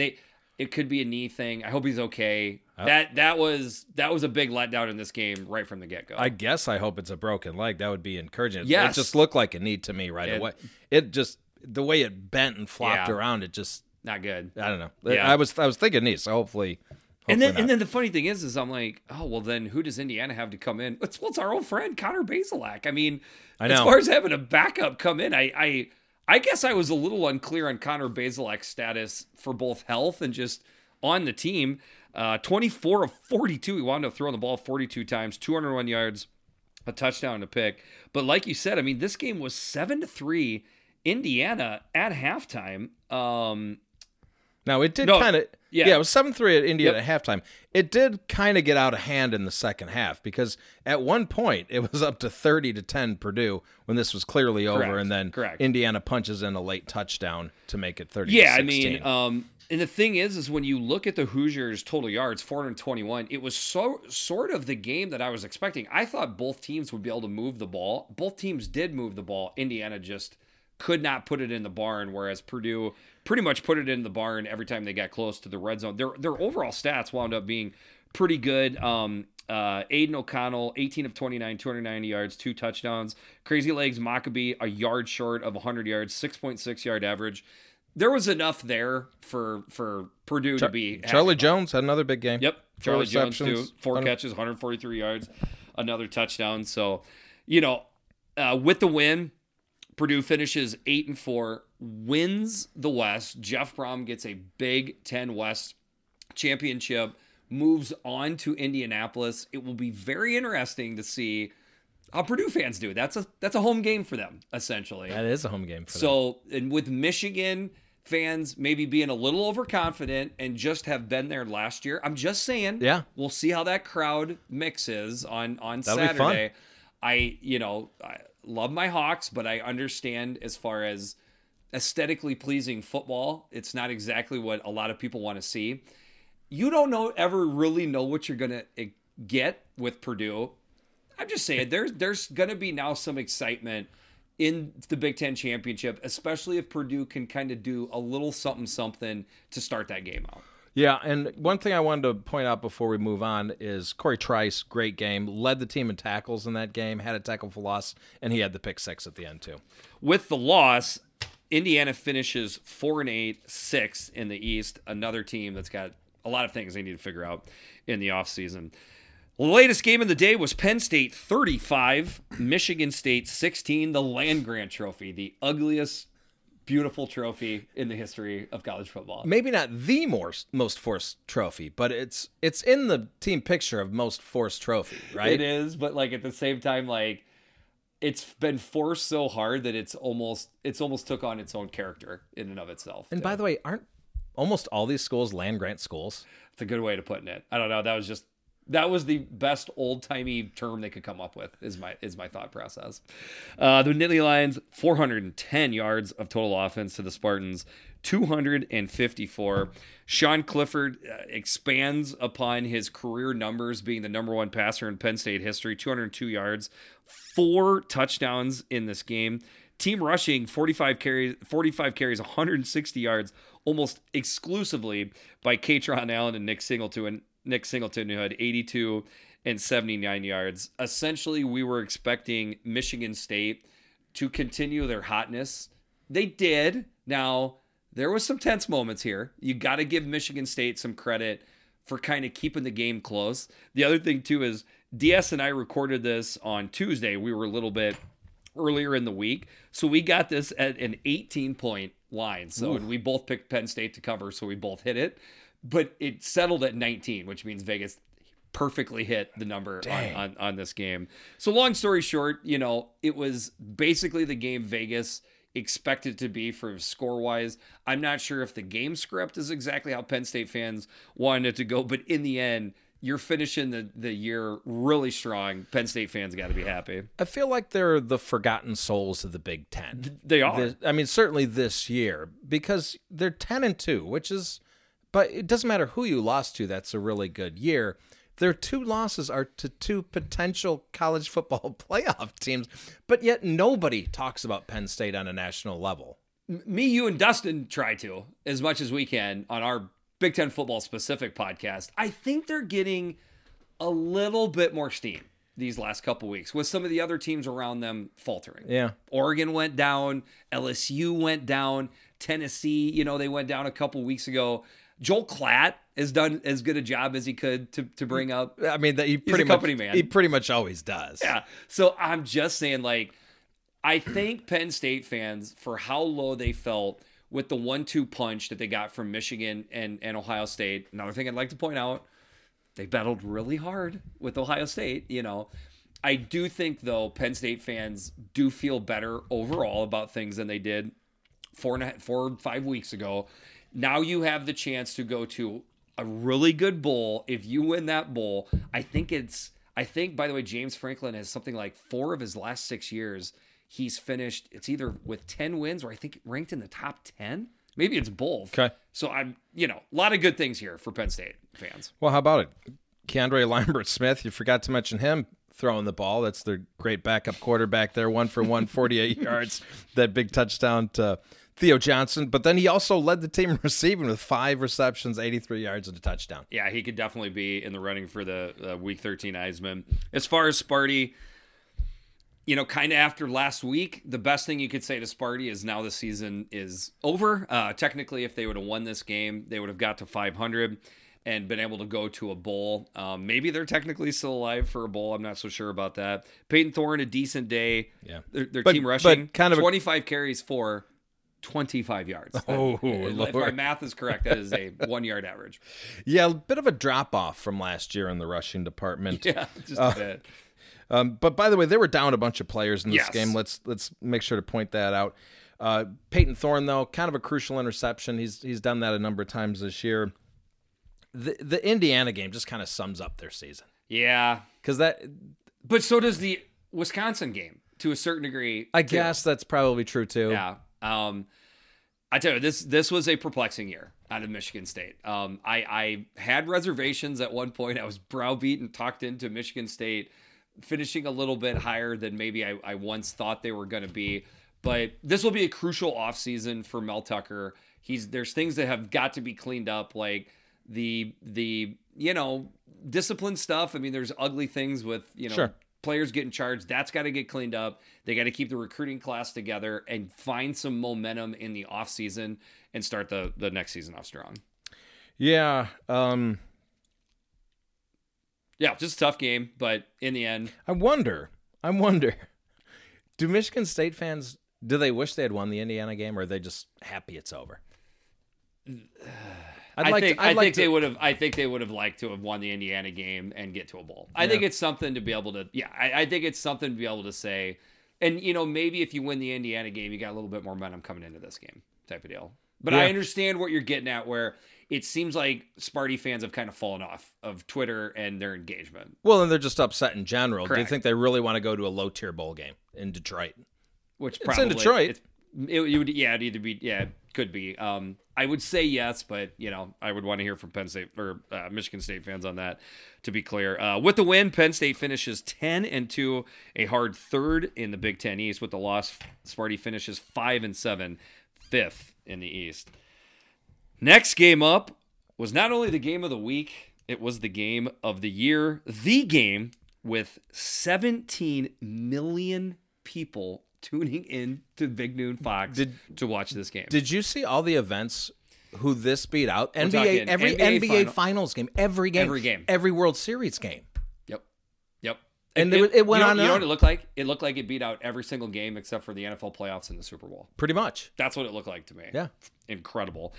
it could be a knee thing. I hope he's okay. That was a big letdown in this game right from the get-go. I guess I hope it's a broken leg. That would be encouraging. Yes. It just looked like a knee to me right away. It just, the way it bent and flopped around, it just not good. I don't know. Yeah. I was thinking knee, so hopefully and then the funny thing is I'm like, oh, well then who does Indiana have to come in? It's our old friend Connor Bazelak. I mean, I know. As far as having a backup come in, I guess I was a little unclear on Connor Bazelak's status for both health and just on the team. 24 of 42. He wound up throwing the ball 42 times, 201 yards, a touchdown and a pick. But like you said, I mean, this game was 7-3 Indiana at halftime. It was 7-3 at Indiana at halftime. It did kind of get out of hand in the second half because at one point it was up to 30-10 Purdue when this was clearly over, and then Indiana punches in a late touchdown to make it 30-16. Yeah, I mean, and the thing is when you look at the Hoosiers' total yards, 421, it was sort of the game that I was expecting. I thought both teams would be able to move the ball. Both teams did move the ball. Indiana just could not put it in the barn, whereas Purdue pretty much put it in the barn every time they got close to the red zone. Their overall stats wound up being pretty good. Aiden O'Connell, 18 of 29, 290 yards, 2 touchdowns. Crazy Legs Maccabee, a yard short of 100 yards, 6.6 yard average. There was enough there for Purdue to be happy. Charlie Jones had another big game. Yep, Charlie Jones too. 4 catches, 143 yards, another touchdown. So, with the win, Purdue finishes 8-4, wins the West. Jeff Brom gets a Big Ten West championship, moves on to Indianapolis. It will be very interesting to see how Purdue fans do. That's a home game for them, essentially. That is a home game for them. So, and with Michigan fans maybe being a little overconfident and just have been there last year, I'm just saying, we'll see how that crowd mixes on That'll Saturday. Be fun. I love my Hawks, but I understand as far as aesthetically pleasing football, it's not exactly what a lot of people want to see. You don't ever really know what you're going to get with Purdue. I'm just saying there's going to be now some excitement in the Big Ten Championship, especially if Purdue can kind of do a little something to start that game out. Yeah, and one thing I wanted to point out before we move on is Corey Trice, great game, led the team in tackles in that game, had a tackle for loss, and he had the pick six at the end too. With the loss, Indiana finishes 4-8, 6th in the East, another team that's got a lot of things they need to figure out in the offseason. The latest game of the day was Penn State 35, Michigan State 16, the Land Grant Trophy, the ugliest beautiful trophy in the history of college football. Maybe not the most forced trophy, but it's in the team picture of most forced trophy, right? It is, but at the same time, it's been forced so hard that it's almost took on its own character in and of itself. And by the way, aren't almost all these schools land grant schools? That's a good way to put it. I don't know. That was the best old-timey term they could come up with, is my thought process. The Nittany Lions, 410 yards of total offense to the Spartans, 254. Sean Clifford expands upon his career numbers, being the number one passer in Penn State history, 202 yards, 4 touchdowns in this game. Team rushing, 45 carries, 160 yards, almost exclusively by Katron Allen and Nick Singleton, who had 82 and 79 yards. Essentially, we were expecting Michigan State to continue their hotness. They did. Now, there was some tense moments here. You got to give Michigan State some credit for kind of keeping the game close. The other thing, too, is DS and I recorded this on Tuesday. We were a little bit earlier in the week. So we got this at an 18-point line. So and we both picked Penn State to cover, so we both hit it. But it settled at 19, which means Vegas perfectly hit the number on this game. So long story short, it was basically the game Vegas expected to be for score-wise. I'm not sure if the game script is exactly how Penn State fans wanted it to go, but in the end, you're finishing the year really strong. Penn State fans got to be happy. I feel like they're the forgotten souls of the Big Ten. They are. Certainly this year, because they're 10-2, which is... But it doesn't matter who you lost to. That's a really good year. Their 2 losses are to 2 potential college football playoff teams, but yet nobody talks about Penn State on a national level. Me, you, and Dustin try to as much as we can on our Big Ten football specific podcast. I think they're getting a little bit more steam these last couple weeks with some of the other teams around them faltering. Yeah. Oregon went down. LSU went down. Tennessee, they went down a couple weeks ago. Joel Klatt has done as good a job as he could to bring up. I mean, He pretty much always does. Yeah. So I'm just saying, I think Penn State fans, for how low they felt with the 1-2 punch that they got from Michigan and Ohio State. Another thing I'd like to point out, they battled really hard with Ohio State. I do think though, Penn State fans do feel better overall about things than they did 4 or 5 weeks ago. Now you have the chance to go to a really good bowl. If you win that bowl, I think, by the way, James Franklin has something like 4 of his last 6 years. He's finished, it's either with 10 wins or I think ranked in the top 10. Maybe it's both. Okay. So a lot of good things here for Penn State fans. Well, how about it? Keandre Lambert-Smith, you forgot to mention him throwing the ball. That's their great backup quarterback there. 1 for 1, 48 yards. That big touchdown to Theo Johnson, but then he also led the team receiving with 5 receptions, 83 yards, and a touchdown. Yeah, he could definitely be in the running for the Week 13 Heisman. As far as Sparty, kind of after last week, the best thing you could say to Sparty is now the season is over. Technically, if they would have won this game, they would have got to 500 and been able to go to a bowl. Maybe they're technically still alive for a bowl. I'm not so sure about that. Peyton Thorne, a decent day. Yeah, their team rushing, but kind of 25 carries, 4. 25 yards. Oh, if my math is correct, that is a 1-yard average. Yeah, a bit of a drop-off from last year in the rushing department. Yeah, just a bit. But by the way, they were down a bunch of players in this game. Let's make sure to point that out. Peyton Thorne, though, kind of a crucial interception. He's done that a number of times this year. The Indiana game just kind of sums up their season. Yeah. But so does the Wisconsin game, to a certain degree. I guess that's probably true, too. Yeah. I tell you, this was a perplexing year out of Michigan State. I had reservations at one point. I was browbeat and talked into Michigan State finishing a little bit higher than maybe I once thought they were going to be. But this will be a crucial offseason for Mel Tucker. There's things that have got to be cleaned up, like the discipline stuff. I mean, there's ugly things with, sure, players getting charged. That's got to get cleaned up. They got to keep the recruiting class together and find some momentum in the offseason and start the next season off strong. Yeah. Yeah, just a tough game, but in the end. I wonder, do Michigan State fans, do they wish they had won the Indiana game, or are they just happy it's over? I think they would have liked to have won the Indiana game and get to a bowl. I think it's something to be able to say And, you know, maybe if you win the Indiana game, you got a little bit more momentum coming into this game type of deal. But yeah. I understand what you're getting at, where it seems like Sparty fans have kind of fallen off of Twitter and their engagement. Well, and they're just upset in general. Correct. Do you think they really want to go to a low-tier bowl game in Detroit? Which probably, it's in Detroit. It could be. I would say yes, but, you know, I would want to hear from Penn State or Michigan State fans on that, to be clear. With the win, Penn State finishes 10-2, a hard third in the Big Ten East. With the loss, Sparty finishes 5-7, fifth in the East. Next game up was not only the game of the week, it was the game of the year. The game with 17 million people tuning in to Big Noon Fox to watch this game. Did you see all the events who this beat out? NBA, every NBA Finals game, every game, every World Series game. Yep. And it went on. You know what it looked like? It looked like it beat out every single game except for the NFL playoffs and the Super Bowl. Pretty much. That's what it looked like to me. Yeah. Incredible.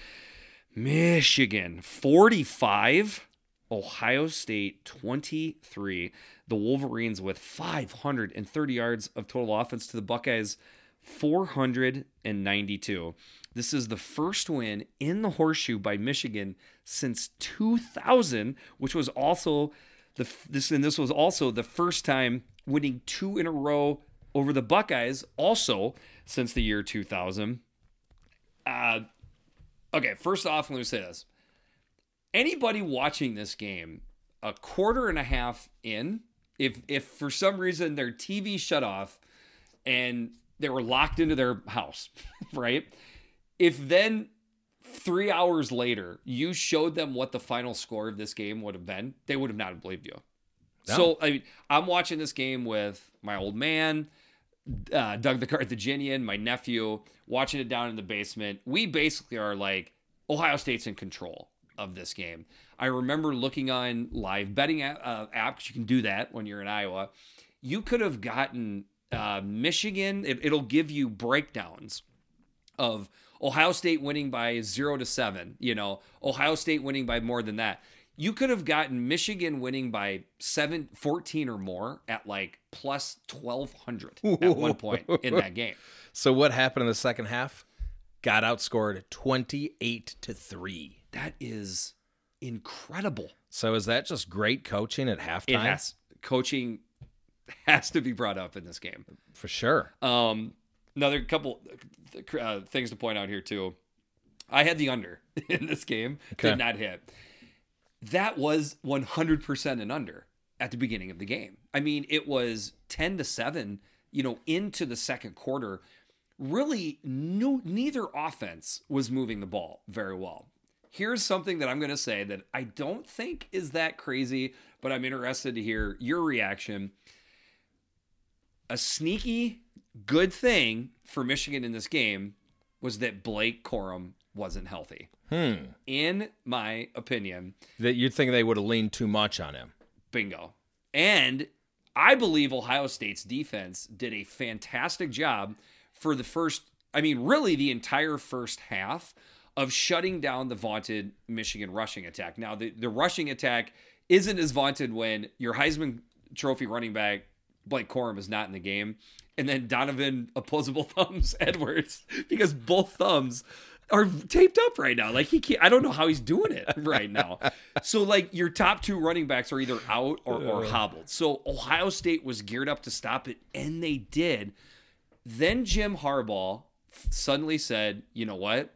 Michigan 45, Ohio State 23. The Wolverines with 530 yards of total offense to the Buckeyes 492. This is the first win in the Horseshoe by Michigan since 2000, which was also this was also the first time winning two in a row over the Buckeyes, also since the year 2000. Okay, first off, let me say this. Anybody watching this game a quarter and a half in, if for some reason their TV shut off and they were locked into their house, right? If then 3 hours later you showed them what the final score of this game would have been, they would have not believed you. No. So, I mean, I'm watching this game with my old man, Doug the Carthaginian, my nephew, watching it down in the basement. We basically are like, Ohio State's in control of this game. I remember looking on live betting app, because you can do that when you're in Iowa. You could have gotten Michigan. It'll give you breakdowns of Ohio State winning by 0-7, you know, Ohio State winning by more than that. You could have gotten Michigan winning by 14 or more at like plus 1,200 at one point in that game. So what happened in the second half? Got outscored 28-3. That is incredible. So is that just great coaching at halftime? Coaching has to be brought up in this game. For sure. Another couple things to point out here, too. I had the under in this game. Okay. Did not hit. That was 100% an under at the beginning of the game. I mean, it was 10-7, you know, into the second quarter. Really, neither offense was moving the ball very well. Here's something that I'm going to say that I don't think is that crazy, but I'm interested to hear your reaction. A sneaky good thing for Michigan in this game was that Blake Corum wasn't healthy. In my opinion. That you'd think they would have leaned too much on him. Bingo. And I believe Ohio State's defense did a fantastic job for the first, I mean, really the entire first half of shutting down the vaunted Michigan rushing attack. Now, the rushing attack isn't as vaunted when your Heisman Trophy running back, Blake Corum, is not in the game. And then Donovan Opposable Thumbs Edwards, because both thumbs are taped up right now. Like, he can't, I don't know how he's doing it right now. So, like, your top two running backs are either out or hobbled. So Ohio State was geared up to stop it, and they did. Then Jim Harbaugh suddenly said, you know what?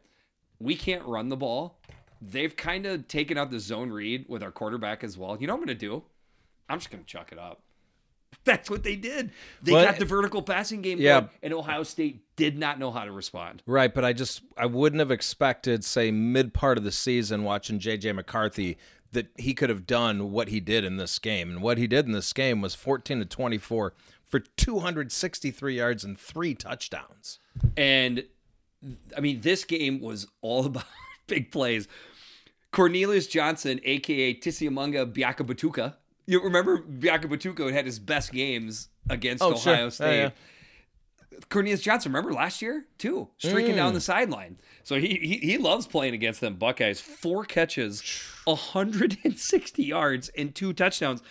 We can't run the ball. They've kind of taken out the zone read with our quarterback as well. You know what I'm going to do? I'm just going to chuck it up. That's what they did. They got the vertical passing game going, and Ohio State did not know how to respond. Right, but I wouldn't have expected, say, mid-part of the season watching J.J. McCarthy, that he could have done what he did in this game. And what he did in this game was 14-24 for 263 yards and 3 touchdowns. And, I mean, this game was all about big plays. Cornelius Johnson, a.k.a. Tshimanga Biakabutuka. You remember Biakabutuka had his best games against Ohio State. Yeah. Cornelius Johnson, remember last year too, streaking down the sideline. So he loves playing against them Buckeyes. 4 catches, 160 yards, and 2 touchdowns.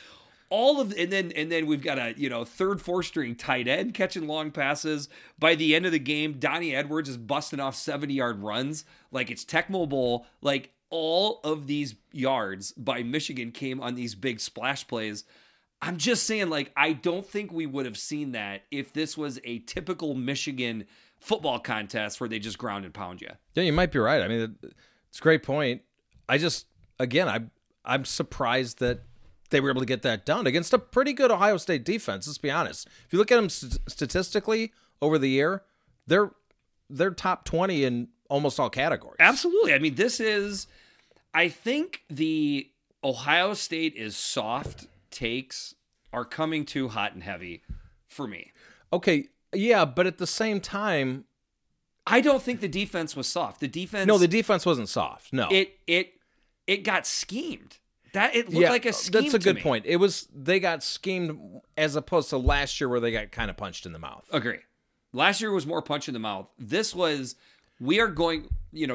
all of, and then we've got a, third, fourth string tight end catching long passes. By the end of the game, Donnie Edwards is busting off 70-yard runs. Like, it's Tecmo Bowl. Like, all of these yards by Michigan came on these big splash plays. I'm just saying, like, I don't think we would have seen that if this was a typical Michigan football contest where they just ground and pound you. Yeah, you might be right. I mean, it's a great point. I just, again, I'm surprised that they were able to get that done against a pretty good Ohio State defense. Let's be honest. If you look at them statistically over the year, they're top 20 in almost all categories. Absolutely. I mean, this is, I think the Ohio State is soft takes are coming too hot and heavy for me. Okay. Yeah. But at the same time, I don't think the defense was soft. The defense wasn't soft. No, it got schemed. It looked like a scheme. That's a good point. It was, they got schemed as opposed to last year where they got kind of punched in the mouth. Agree. Last year was more punch in the mouth. This was, we are going,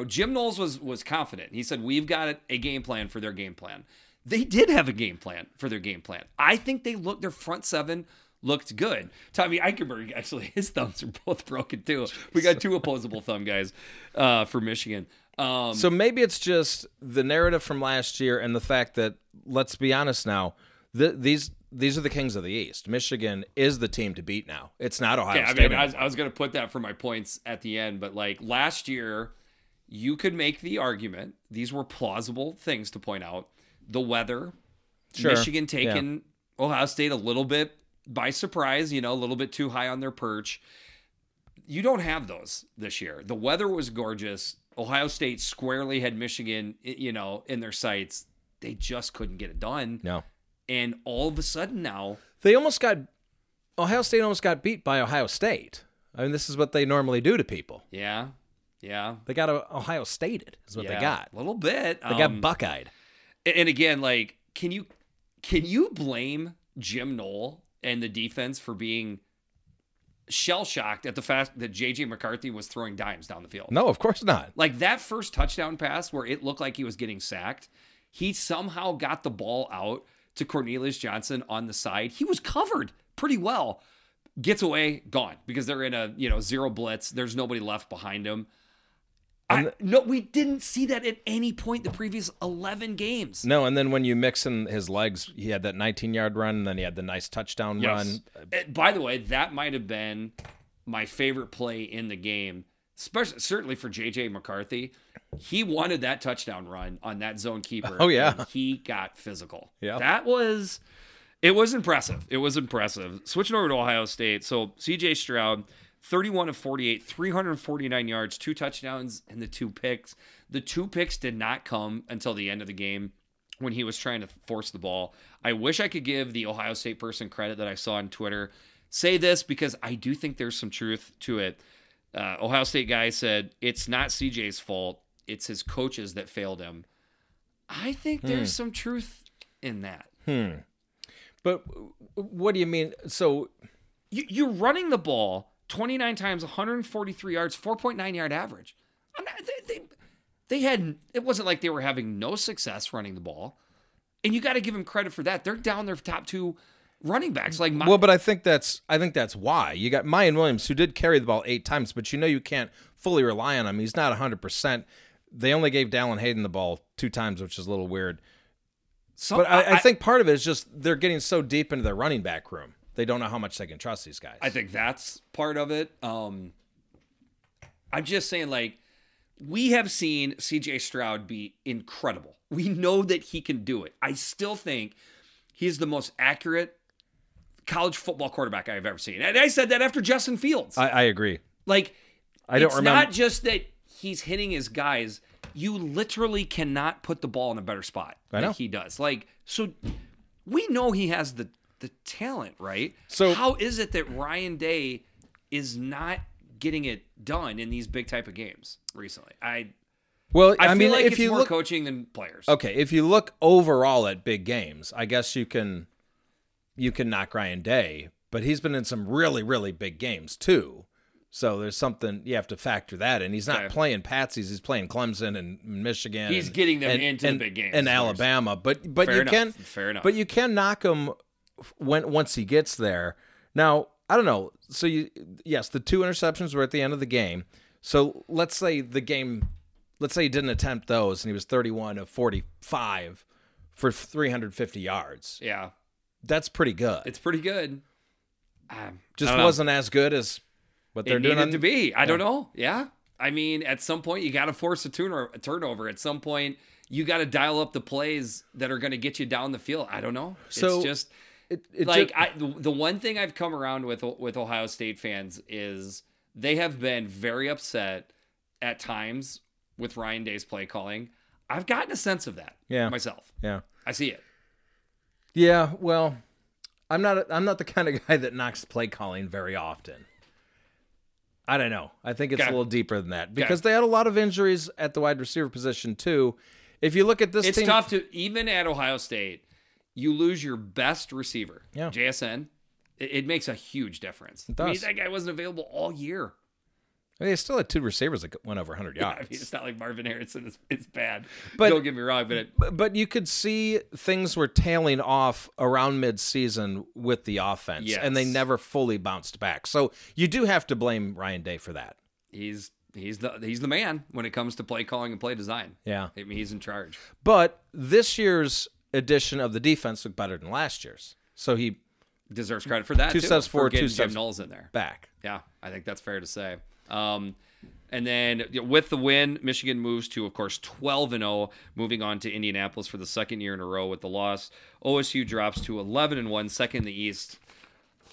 Jim Knowles was confident. He said, we've got a game plan for their game plan. They did have a game plan for their game plan. I think their front seven looked good. Tommy Eichenberg, actually, his thumbs are both broken too. We got two opposable thumb guys for Michigan. So maybe it's just the narrative from last year and the fact that, let's be honest now, these are the kings of the East. Michigan is the team to beat now. It's not Ohio State. I was going to put that for my points at the end, but like last year, you could make the argument, these were plausible things to point out. The weather, sure. Michigan taking Ohio State a little bit by surprise, a little bit too high on their perch. You don't have those this year. The weather was gorgeous. Ohio State squarely had Michigan, in their sights. They just couldn't get it done. No. And all of a sudden now... Ohio State almost got beat by Ohio State. I mean, this is what they normally do to people. Yeah, yeah. They got Ohio Stated is what they got. A little bit. They got Buckeyed. And again, like, can you blame Jim Knowles and the defense for being... shell-shocked at the fact that J.J. McCarthy was throwing dimes down the field? No, of course not. Like that first touchdown pass where it looked like he was getting sacked, he somehow got the ball out to Cornelius Johnson on the side. He was covered pretty well. Gets away, gone, because they're in a zero blitz. There's nobody left behind him. We didn't see that at any point the previous 11 games. No, and then when you mix in his legs, he had that 19-yard run, and then he had the nice touchdown run. By the way, that might have been my favorite play in the game, certainly for J.J. McCarthy. He wanted that touchdown run on that zone keeper. Oh, yeah. And he got physical. Yeah. It was impressive. It was impressive. Switching over to Ohio State, so C.J. Stroud... 31 of 48, 349 yards, 2 touchdowns, and the 2 picks. The 2 picks did not come until the end of the game when he was trying to force the ball. I wish I could give the Ohio State person credit that I saw on Twitter. Say this because I do think there's some truth to it. Ohio State guy said, it's not CJ's fault. It's his coaches that failed him. I think there's some truth in that. But what do you mean? So you're running the ball 29 times, 143 yards, 4.9 yard average. It wasn't like they were having no success running the ball. And you got to give them credit for that. They're down their top 2 running backs. But I think that's why. You got Mayan Williams, who did carry the ball 8 times, but you can't fully rely on him. He's not 100%. They only gave Dallin Hayden the ball 2 times, which is a little weird. But I think part of it is just they're getting so deep into their running back room. They don't know how much they can trust these guys. I think that's part of it. I'm just saying, like, we have seen C.J. Stroud be incredible. We know that he can do it. I still think he's the most accurate college football quarterback I've ever seen. And I said that after Justin Fields. I agree. Like, it's not just that he's hitting his guys. You literally cannot put the ball in a better spot than he does. Like, so we know he has the talent, right? So how is it that Ryan Day is not getting it done in these big type of games recently? I mean, like, if you look, more coaching than players. Okay, if you look overall at big games, I guess you can knock Ryan Day, but he's been in some really, really big games too. So there's something you have to factor that in. He's not playing patsies. He's playing Clemson and Michigan. He's getting them into the big games and Alabama. But you can knock him once he gets there. Now, I don't know. So, yes, the two interceptions were at the end of the game. So let's say the game, let's say he didn't attempt those and he was 31 of 45 for 350 yards. Yeah. That's pretty good. It's pretty good. Just wasn't as good as what they're doing. It needed to be. I don't know. Yeah. I mean, at some point, you got to force a turnover. At some point, you got to dial up the plays that are going to get you down the field. I don't know. So it's just the one thing I've come around with Ohio State fans is they have been very upset at times with Ryan Day's play calling. I've gotten a sense of that myself. Yeah. I see it. Yeah, well, I'm not the kind of guy that knocks play calling very often. I don't know. I think it's a little deeper than that because they had a lot of injuries at the wide receiver position too. If you look at this team, it's tough to even at Ohio State, you lose your best receiver, JSN. It makes a huge difference. I mean, that guy wasn't available all year. I mean, they still had two receivers that went over 100 yards. I mean, it's not like Marvin Harrison is bad. But, don't get me wrong. But you could see things were tailing off around midseason with the offense, and they never fully bounced back. So you do have to blame Ryan Day for that. He's the man when it comes to play calling and play design. Yeah. I mean, he's in charge. But this year's edition of the defense looked better than last year's. So he deserves credit for that, steps forward, two steps Jim Knowles in there. Back. Yeah, I think that's fair to say. And then with the win, Michigan moves to, of course, 12-0, moving on to Indianapolis for the second year in a row with the loss. OSU drops to 11-1, second in the East,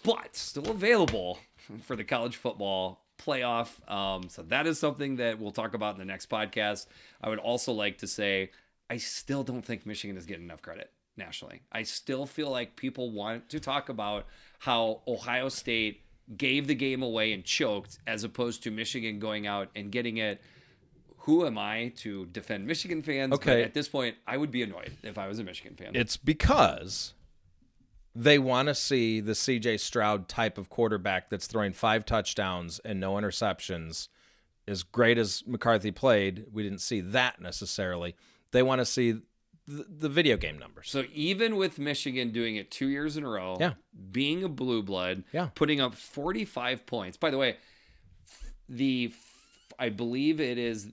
but still available for the college football playoff. So that is something that we'll talk about in the next podcast. I would also like to say I still don't think Michigan is getting enough credit nationally. I still feel like people want to talk about how Ohio State gave the game away and choked as opposed to Michigan going out and getting it. Who am I to defend Michigan fans? Okay. But at this point, I would be annoyed if I was a Michigan fan. It's because they want to see the C.J. Stroud type of quarterback that's throwing 5 touchdowns and no interceptions. As great as McCarthy played, we didn't see that necessarily. They want to see the video game numbers. So even with Michigan doing it 2 years in a row, being a blue blood, putting up 45 points. By the way, I believe it is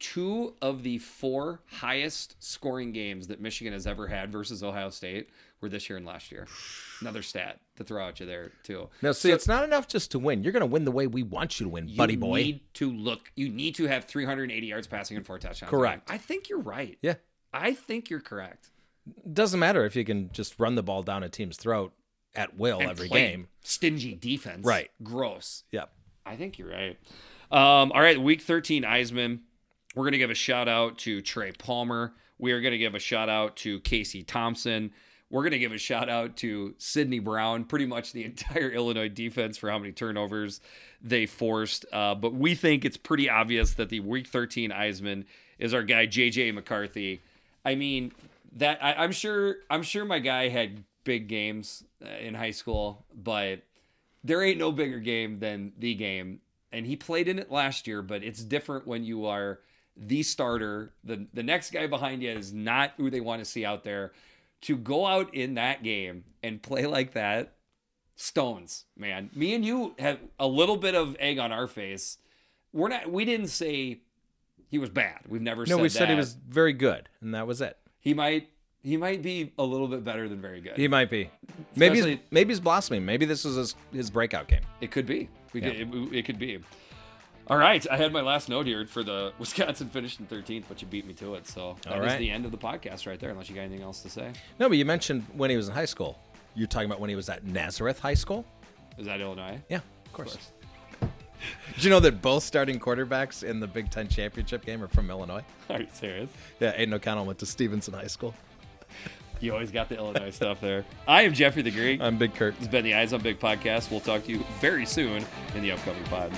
2 of the 4 highest scoring games that Michigan has ever had versus Ohio State were this year and last year. Another stat to throw at you there too. Now, see, it's not enough just to win. You're going to win the way we want you to win, buddy boy. You need to have 380 yards passing and 4 touchdowns. Correct. I think you're right. Yeah. I think you're correct. Doesn't matter if you can just run the ball down a team's throat at will and every game. Stingy defense. Right. Gross. Yep. I think you're right. All right, Week 13 Eisman. We're going to give a shout-out to Trey Palmer. We are going to give a shout-out to Casey Thompson. We're going to give a shout-out to Sidney Brown, pretty much the entire Illinois defense for how many turnovers they forced. But we think it's pretty obvious that the Week 13 Eisman is our guy, J.J. McCarthy. I mean, that I'm sure my guy had big games in high school, but there ain't no bigger game than the game. And he played in it last year, but it's different when you are the starter. The next guy behind you is not who they want to see out there. To go out in that game and play like that, stones, man. Me and you have a little bit of egg on our face. We didn't say he was bad. We've never said that. No, we said he was very good, and that was it. He might be a little bit better than very good. He might be. Maybe he's blossoming. Maybe this was his breakout game. It could be. It could be. All right. I had my last note here for the Wisconsin finished in 13th, but you beat me to it. So that is the end of the podcast right there, unless you got anything else to say. No, but you mentioned when he was in high school. You're talking about when he was at Nazareth High School? Is that Illinois? Yeah, of course. Did you know that both starting quarterbacks in the Big Ten championship game are from Illinois? Are you serious? Yeah, Aiden O'Connell went to Stevenson High School. You always got the Illinois stuff there. I am Jeffrey the Greek. I'm Big Kurt. It's been the Eyes on Big podcast. We'll talk to you very soon in the upcoming pod.